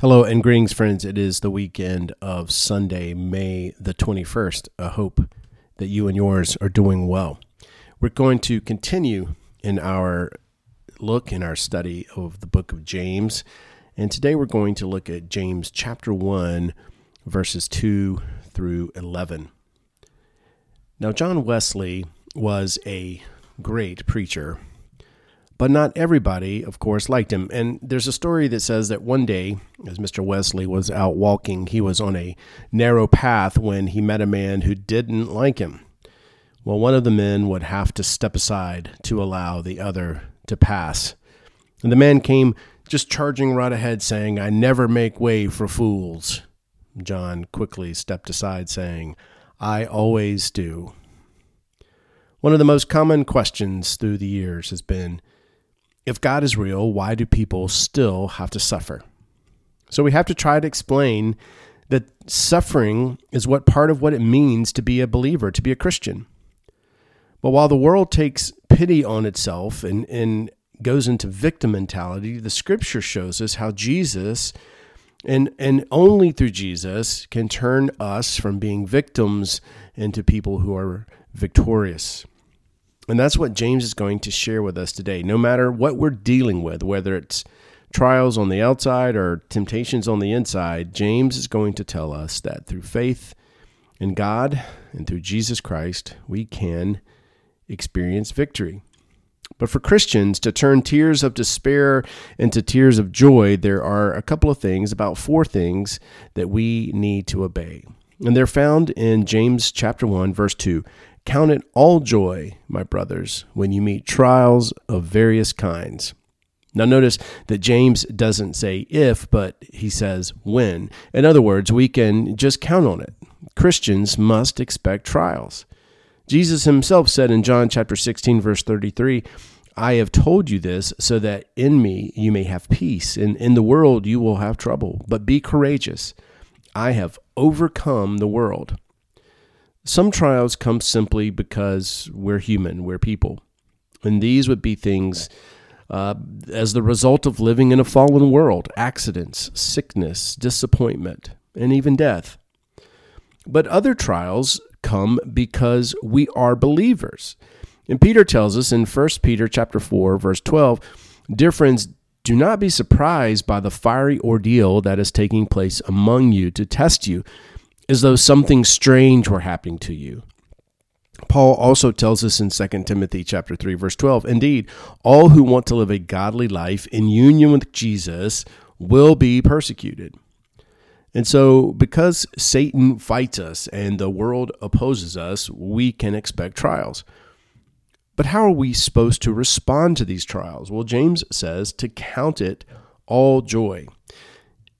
Hello and greetings, friends. It is the weekend of Sunday, May the 21st. I hope that you and yours are doing well. We're going to continue in our look, in our study of the book of James. And today we're going to look at James chapter 1, verses 2 through 11. Now, John Wesley was a great preacher, but not everybody, of course, liked him. And there's a story that says that one day, as Mr. Wesley was out walking, he was on a narrow path when he met a man who didn't like him. Well, one of the men would have to step aside to allow the other to pass. And the man came just charging right ahead, saying, "I never make way for fools." John quickly stepped aside, saying, "I always do." One of the most common questions through the years has been, if God is real, why do people still have to suffer? So we have to try to explain that suffering is what part of what it means to be a believer, to be a Christian. But while the world takes pity on itself and goes into victim mentality, the Scripture shows us how Jesus, and only through Jesus, can turn us from being victims into people who are victorious. And that's what James is going to share with us today. No matter what we're dealing with, whether it's trials on the outside or temptations on the inside, James is going to tell us that through faith in God and through Jesus Christ, we can experience victory. But for Christians, to turn tears of despair into tears of joy, there are a couple of things, about four things, that we need to obey. And they're found in James chapter 1, verse 2. "Count it all joy, my brothers, when you meet trials of various kinds." Now notice that James doesn't say if, but he says when. In other words, we can just count on it. Christians must expect trials. Jesus himself said in John chapter 16, verse 33, "I have told you this so that in me you may have peace, and in the world you will have trouble. But be courageous. I have overcome the world." Some trials come simply because we're human, we're people. And these would be things as the result of living in a fallen world: accidents, sickness, disappointment, and even death. But other trials come because we are believers. And Peter tells us in 1 Peter chapter 4, verse 12, "Dear friends, do not be surprised by the fiery ordeal that is taking place among you to test you, as though something strange were happening to you." Paul also tells us in 2 Timothy chapter 3, verse 12, "Indeed, all who want to live a godly life in union with Jesus will be persecuted." And so, because Satan fights us and the world opposes us, we can expect trials. But how are we supposed to respond to these trials? Well, James says to count it all joy.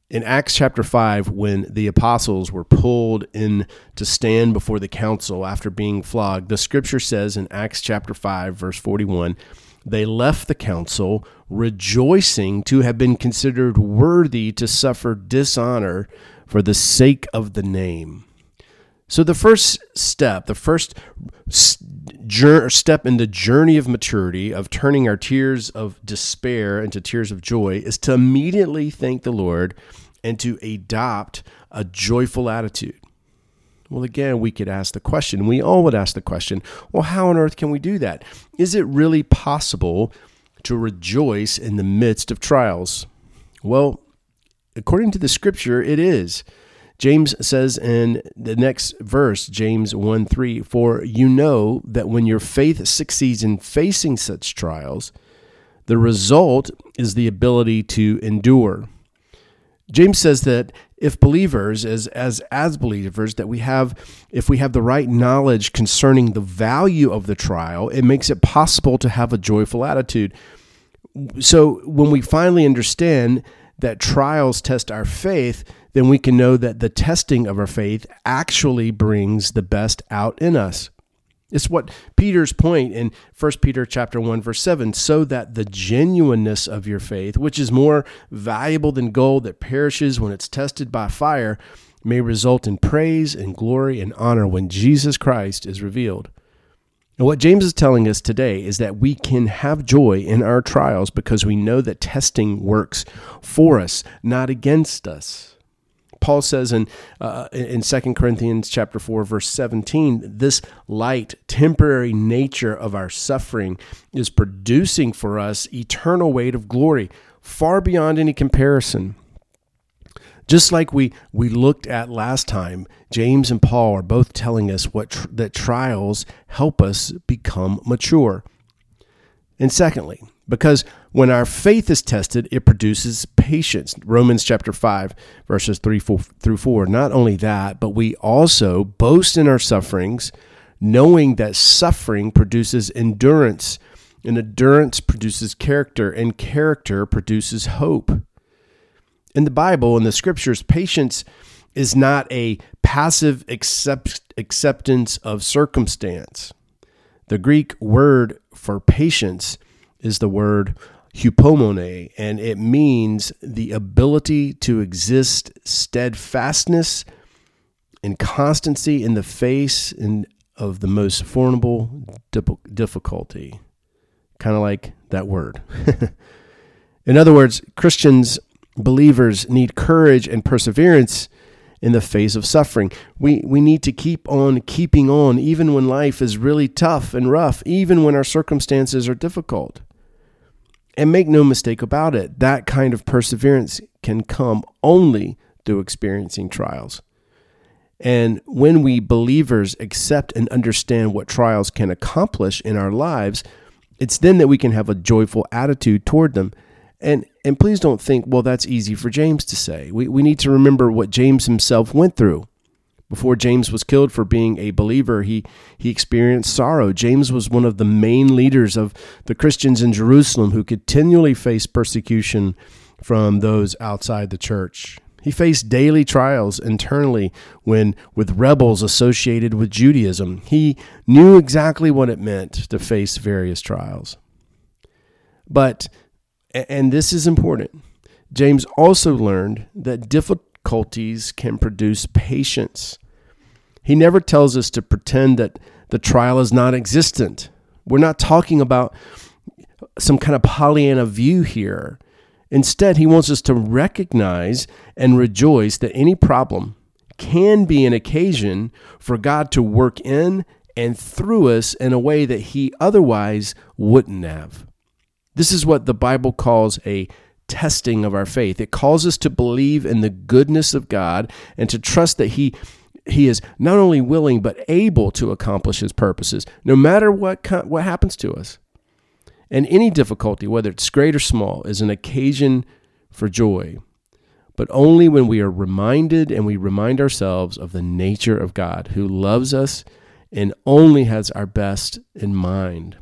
In Acts chapter 5, when the apostles were pulled in to stand before the council after being flogged, the Scripture says in Acts chapter 5, verse 41, "They left the council rejoicing to have been considered worthy to suffer dishonor for the sake of the name." So the first step, in the journey of maturity, of turning our tears of despair into tears of joy, is to immediately thank the Lord and to adopt a joyful attitude. Well, again, we could ask the question, we all would ask the question, well, how on earth can we do that? Is it really possible to rejoice in the midst of trials? Well, according to the Scripture, it is. James says in the next verse, James 1:3, "For you know that when your faith succeeds in facing such trials, the result is the ability to endure." James says that if believers, as believers, that if we have the right knowledge concerning the value of the trial, it makes it possible to have a joyful attitude. So when we finally understand that trials test our faith, then we can know that the testing of our faith actually brings the best out in us. It's what Peter's point in 1 Peter chapter 1, verse 7, "So that the genuineness of your faith, which is more valuable than gold that perishes when it's tested by fire, may result in praise and glory and honor when Jesus Christ is revealed." And what James is telling us today is that we can have joy in our trials because we know that testing works for us, not against us. Paul says in 2 Corinthians chapter 4, verse 17, this light, temporary nature of our suffering is producing for us eternal weight of glory, far beyond any comparison. Just like we looked at last time, James and Paul are both telling us that trials help us become mature. And secondly, because when our faith is tested, it produces patience. Romans chapter 5, verses 3 through 4. Not only that, but we also boast in our sufferings, knowing that suffering produces endurance, and endurance produces character, and character produces hope. In the Bible, in the Scriptures, patience is not a passive acceptance of circumstance. The Greek word for patience is the word hupomone, and it means the ability to exist steadfastness and constancy in the face of the most formidable difficulty. Kind of like that word. In other words, believers need courage and perseverance in the face of suffering. We need to keep on keeping on, even when life is really tough and rough, even when our circumstances are difficult. And make no mistake about it, that kind of perseverance can come only through experiencing trials. And when we believers accept and understand what trials can accomplish in our lives, it's then that we can have a joyful attitude toward them. And please don't think, well, that's easy for James to say. We need to remember what James himself went through. Before James was killed for being a believer, he experienced sorrow. James was one of the main leaders of the Christians in Jerusalem who continually faced persecution from those outside the church. He faced daily trials internally with rebels associated with Judaism. He knew exactly what it meant to face various trials. And this is important. James also learned that difficulties can produce patience. He never tells us to pretend that the trial is non-existent. We're not talking about some kind of Pollyanna view here. Instead, he wants us to recognize and rejoice that any problem can be an occasion for God to work in and through us in a way that he otherwise wouldn't have. This is what the Bible calls a testing of our faith. It calls us to believe in the goodness of God and to trust that He is not only willing but able to accomplish His purposes, no matter what happens to us. And any difficulty, whether it's great or small, is an occasion for joy, but only when we are reminded and we remind ourselves of the nature of God, who loves us and only has our best in mind.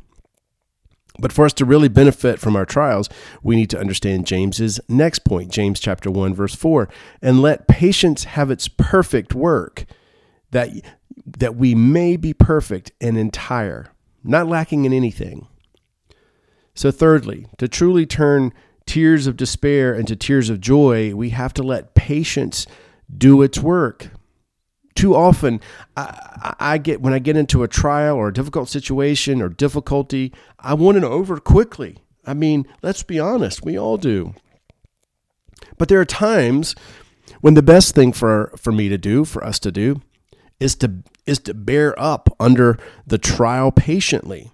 But for us to really benefit from our trials, we need to understand James's next point, James chapter 1, verse 4, and let patience have its perfect work, that we may be perfect and entire, not lacking in anything. So thirdly, to truly turn tears of despair into tears of joy, we have to let patience do its work. Too often, when I get into a trial or a difficult situation or difficulty, I want it over quickly. I mean, let's be honest, we all do. But there are times when the best thing for us to do, is to bear up under the trial patiently.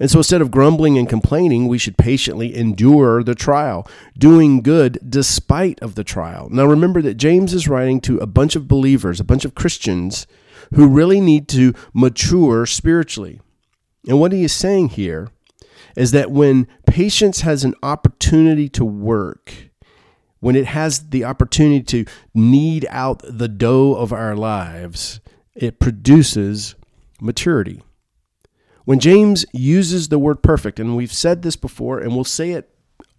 And so instead of grumbling and complaining, we should patiently endure the trial, doing good despite of the trial. Now remember that James is writing to a bunch of believers, a bunch of Christians who really need to mature spiritually. And what he is saying here is that when patience has an opportunity to work, when it has the opportunity to knead out the dough of our lives, it produces maturity. When James uses the word perfect, and we've said this before, and we'll say it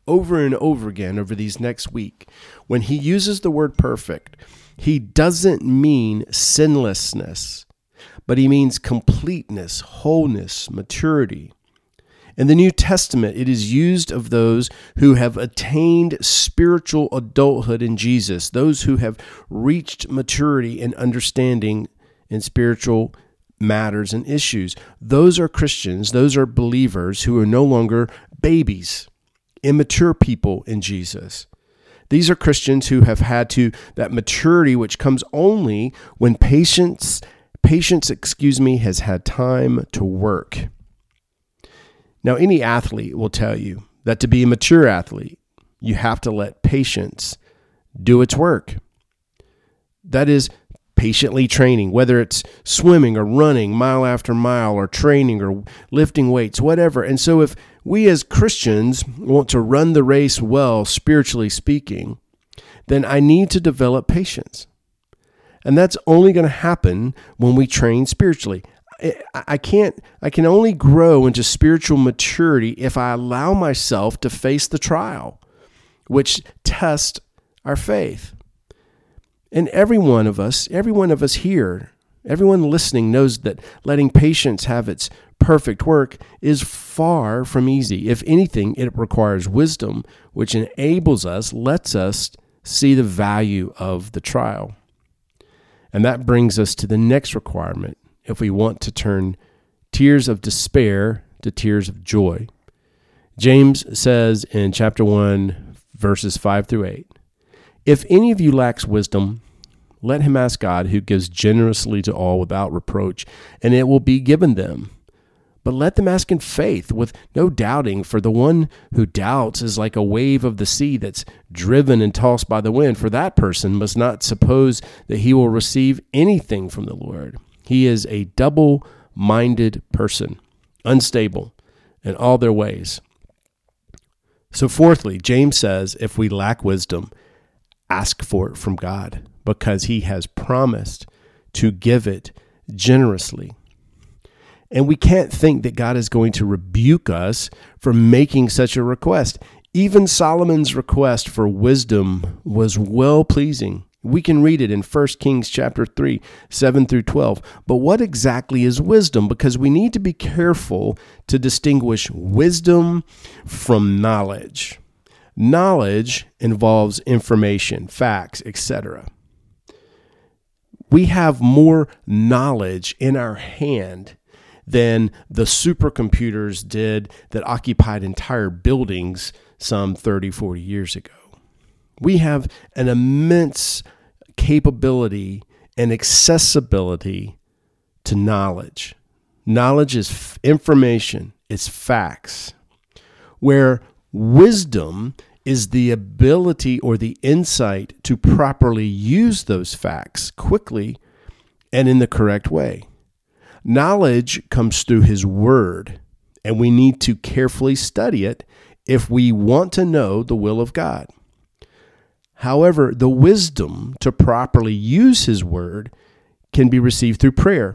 over and over again over these next week, when he uses the word perfect, he doesn't mean sinlessness, but he means completeness, wholeness, maturity. In the New Testament, it is used of those who have attained spiritual adulthood in Jesus, those who have reached maturity and understanding in spiritual matters and issues. Those are Christians, those are believers who are no longer babies, immature people in Jesus. These are Christians who have had to, that maturity which comes only when patience has had time to work. Now, any athlete will tell you that to be a mature athlete, you have to let patience do its work. That is patiently training, whether it's swimming or running mile after mile or training or lifting weights, whatever. And so if we as Christians want to run the race well, spiritually speaking, then I need to develop patience. And that's only going to happen when we train spiritually. I can only grow into spiritual maturity if I allow myself to face the trial, which tests our faith. And every one of us here, everyone listening knows that letting patience have its perfect work is far from easy. If anything, it requires wisdom, which enables us, lets us see the value of the trial. And that brings us to the next requirement if we want to turn tears of despair to tears of joy. James says in chapter 1, verses 5 through 8, "If any of you lacks wisdom, let him ask God, who gives generously to all without reproach, and it will be given them. But let them ask in faith, with no doubting, for the one who doubts is like a wave of the sea that's driven and tossed by the wind. For that person must not suppose that he will receive anything from the Lord. He is a double-minded person, unstable in all their ways." So fourthly, James says, if we lack wisdom, ask for it from God, because he has promised to give it generously. And we can't think that God is going to rebuke us for making such a request. Even Solomon's request for wisdom was well-pleasing. We can read it in 1 Kings chapter 3, 7 through 12. But what exactly is wisdom? Because we need to be careful to distinguish wisdom from knowledge. Knowledge involves information, facts, etc. We have more knowledge in our hand than the supercomputers did that occupied entire buildings some 30, 40 years ago. We have an immense capability and accessibility to knowledge. Knowledge is information, it's facts, where wisdom is the ability or the insight to properly use those facts quickly and in the correct way. Knowledge comes through his word, and we need to carefully study it if we want to know the will of God. However, the wisdom to properly use his word can be received through prayer.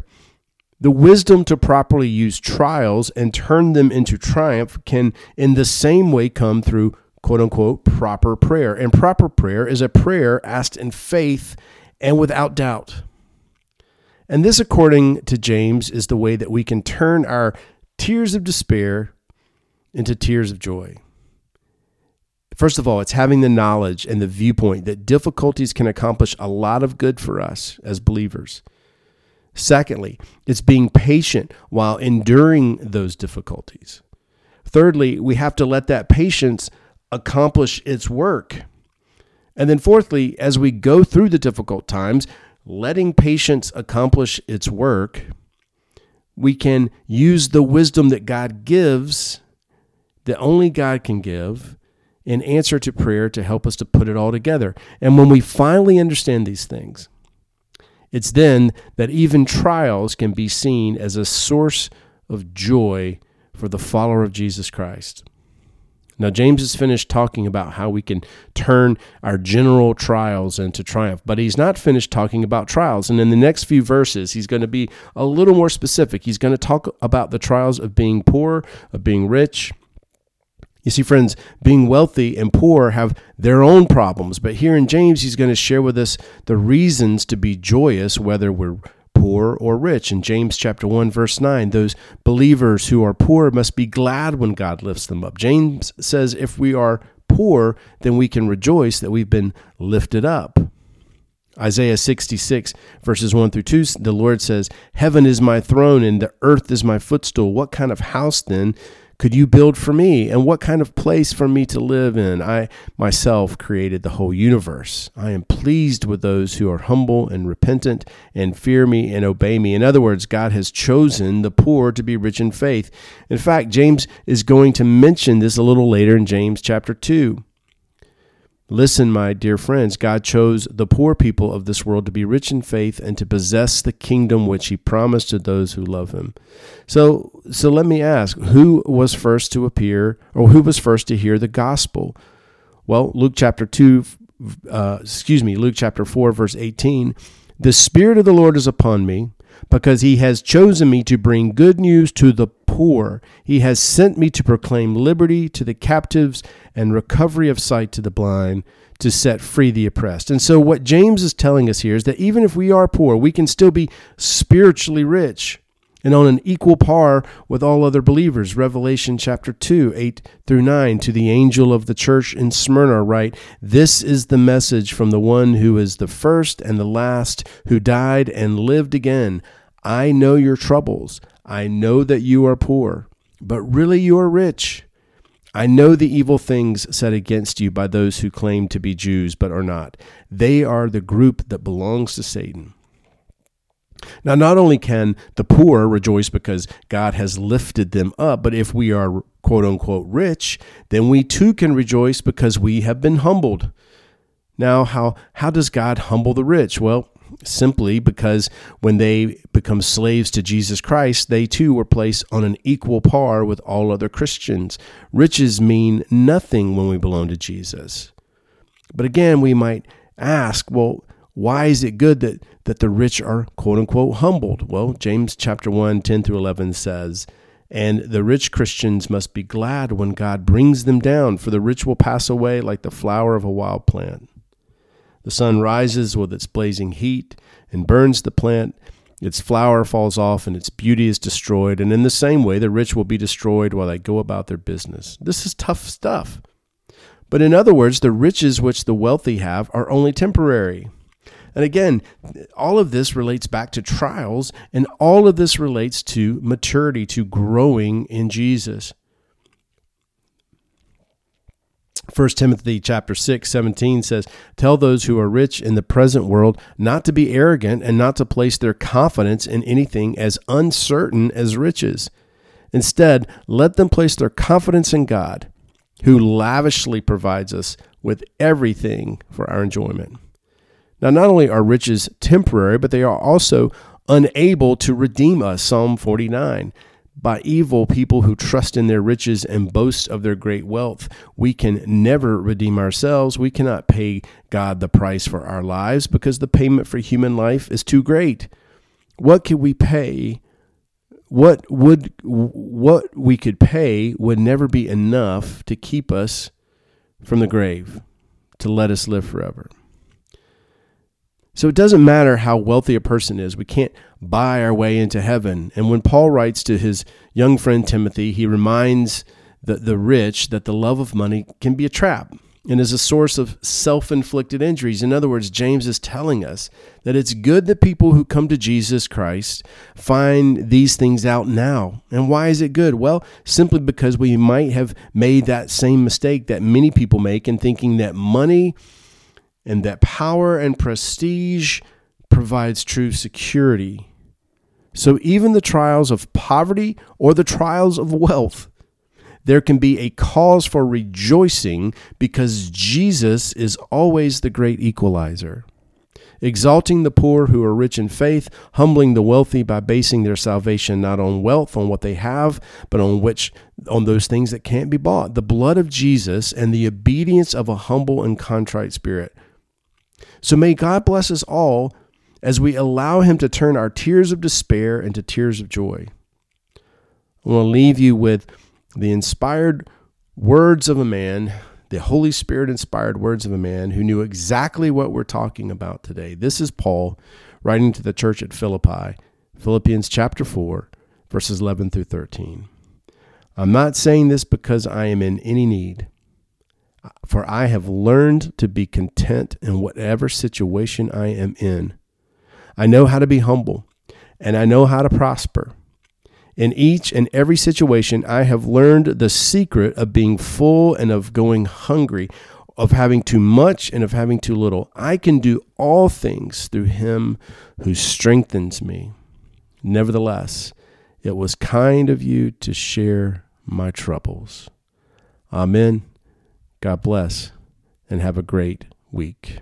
The wisdom to properly use trials and turn them into triumph can in the same way come through, quote unquote, proper prayer. And proper prayer is a prayer asked in faith and without doubt. And this, according to James, is the way that we can turn our tears of despair into tears of joy. First of all, it's having the knowledge and the viewpoint that difficulties can accomplish a lot of good for us as believers. Secondly, it's being patient while enduring those difficulties. Thirdly, we have to let that patience accomplish its work. And then fourthly, as we go through the difficult times, letting patience accomplish its work, we can use the wisdom that God gives, that only God can give, in answer to prayer to help us to put it all together. And when we finally understand these things, it's then that even trials can be seen as a source of joy for the follower of Jesus Christ. Now, James has finished talking about how we can turn our general trials into triumph, but he's not finished talking about trials. And in the next few verses, he's going to be a little more specific. He's going to talk about the trials of being poor, of being rich. You see, friends, being wealthy and poor have their own problems. But here in James, he's going to share with us the reasons to be joyous, whether we're poor or rich. In James chapter 1, verse 9, those believers who are poor must be glad when God lifts them up. James says if we are poor, then we can rejoice that we've been lifted up. Isaiah 66, verses 1 through 2, the Lord says, "Heaven is my throne and the earth is my footstool. What kind of house then could you build for me? And what kind of place for me to live in? I myself created the whole universe. I am pleased with those who are humble and repentant and fear me and obey me." In other words, God has chosen the poor to be rich in faith. In fact, James is going to mention this a little later in James chapter 2. "Listen, my dear friends, God chose the poor people of this world to be rich in faith and to possess the kingdom which he promised to those who love him." So let me ask, who was first to appear, or who was first to hear the gospel? Well, Luke chapter 4, verse 18, "The Spirit of the Lord is upon me, because he has chosen me to bring good news to the poor. He has sent me to proclaim liberty to the captives and recovery of sight to the blind, to set free the oppressed." And so what James is telling us here is that even if we are poor, we can still be spiritually rich and on an equal par with all other believers. Revelation chapter 2, 8 through 9, "To the angel of the church in Smyrna write, this is the message from the one who is the first and the last, who died and lived again. I know your troubles. I know that you are poor, but really you are rich. I know the evil things said against you by those who claim to be Jews but are not. They are the group that belongs to Satan." Now, not only can the poor rejoice because God has lifted them up, but if we are quote-unquote rich, then we too can rejoice because we have been humbled. Now, how does God humble the rich? Well, simply because when they become slaves to Jesus Christ, they too were placed on an equal par with all other Christians. Riches mean nothing when we belong to Jesus. But again, we might ask, well, why is it good that the rich are quote-unquote humbled? Well, James chapter 1, 10 through 11 says, "And the rich Christians must be glad when God brings them down, for the rich will pass away like the flower of a wild plant. The sun rises with its blazing heat and burns the plant. Its flower falls off and its beauty is destroyed. And in the same way, the rich will be destroyed while they go about their business." This is tough stuff. But in other words, the riches which the wealthy have are only temporary. And again, all of this relates back to trials, and all of this relates to maturity, to growing in Jesus. 1 Timothy chapter 6, 17 says, "Tell those who are rich in the present world not to be arrogant and not to place their confidence in anything as uncertain as riches. Instead, let them place their confidence in God, who lavishly provides us with everything for our enjoyment." Now, not only are riches temporary, but they are also unable to redeem us, Psalm 49. By evil people who trust in their riches and boast of their great wealth. We can never redeem ourselves. We cannot pay God the price for our lives because the payment for human life is too great. What can we pay? What we could pay would never be enough to keep us from the grave, to let us live forever. So it doesn't matter how wealthy a person is. We can't buy our way into heaven. And when Paul writes to his young friend Timothy, he reminds the rich that the love of money can be a trap and is a source of self-inflicted injuries. In other words, James is telling us that it's good that people who come to Jesus Christ find these things out now. And why is it good? Well, simply because we might have made that same mistake that many people make in thinking that money and that power and prestige provides true security. So even the trials of poverty or the trials of wealth, there can be a cause for rejoicing because Jesus is always the great equalizer, exalting the poor who are rich in faith, humbling the wealthy by basing their salvation not on wealth, on what they have, but on those things that can't be bought, the blood of Jesus and the obedience of a humble and contrite spirit. So may God bless us all as we allow him to turn our tears of despair into tears of joy. I want to leave you with the inspired words of a man, the Holy Spirit-inspired words of a man who knew exactly what we're talking about today. This is Paul writing to the church at Philippi, Philippians chapter 4, verses 11 through 13. "I'm not saying this because I am in any need. For I have learned to be content in whatever situation I am in. I know how to be humble, and I know how to prosper. In each and every situation, I have learned the secret of being full and of going hungry, of having too much and of having too little. I can do all things through him who strengthens me. Nevertheless, it was kind of you to share my troubles. Amen. God bless, and have a great week.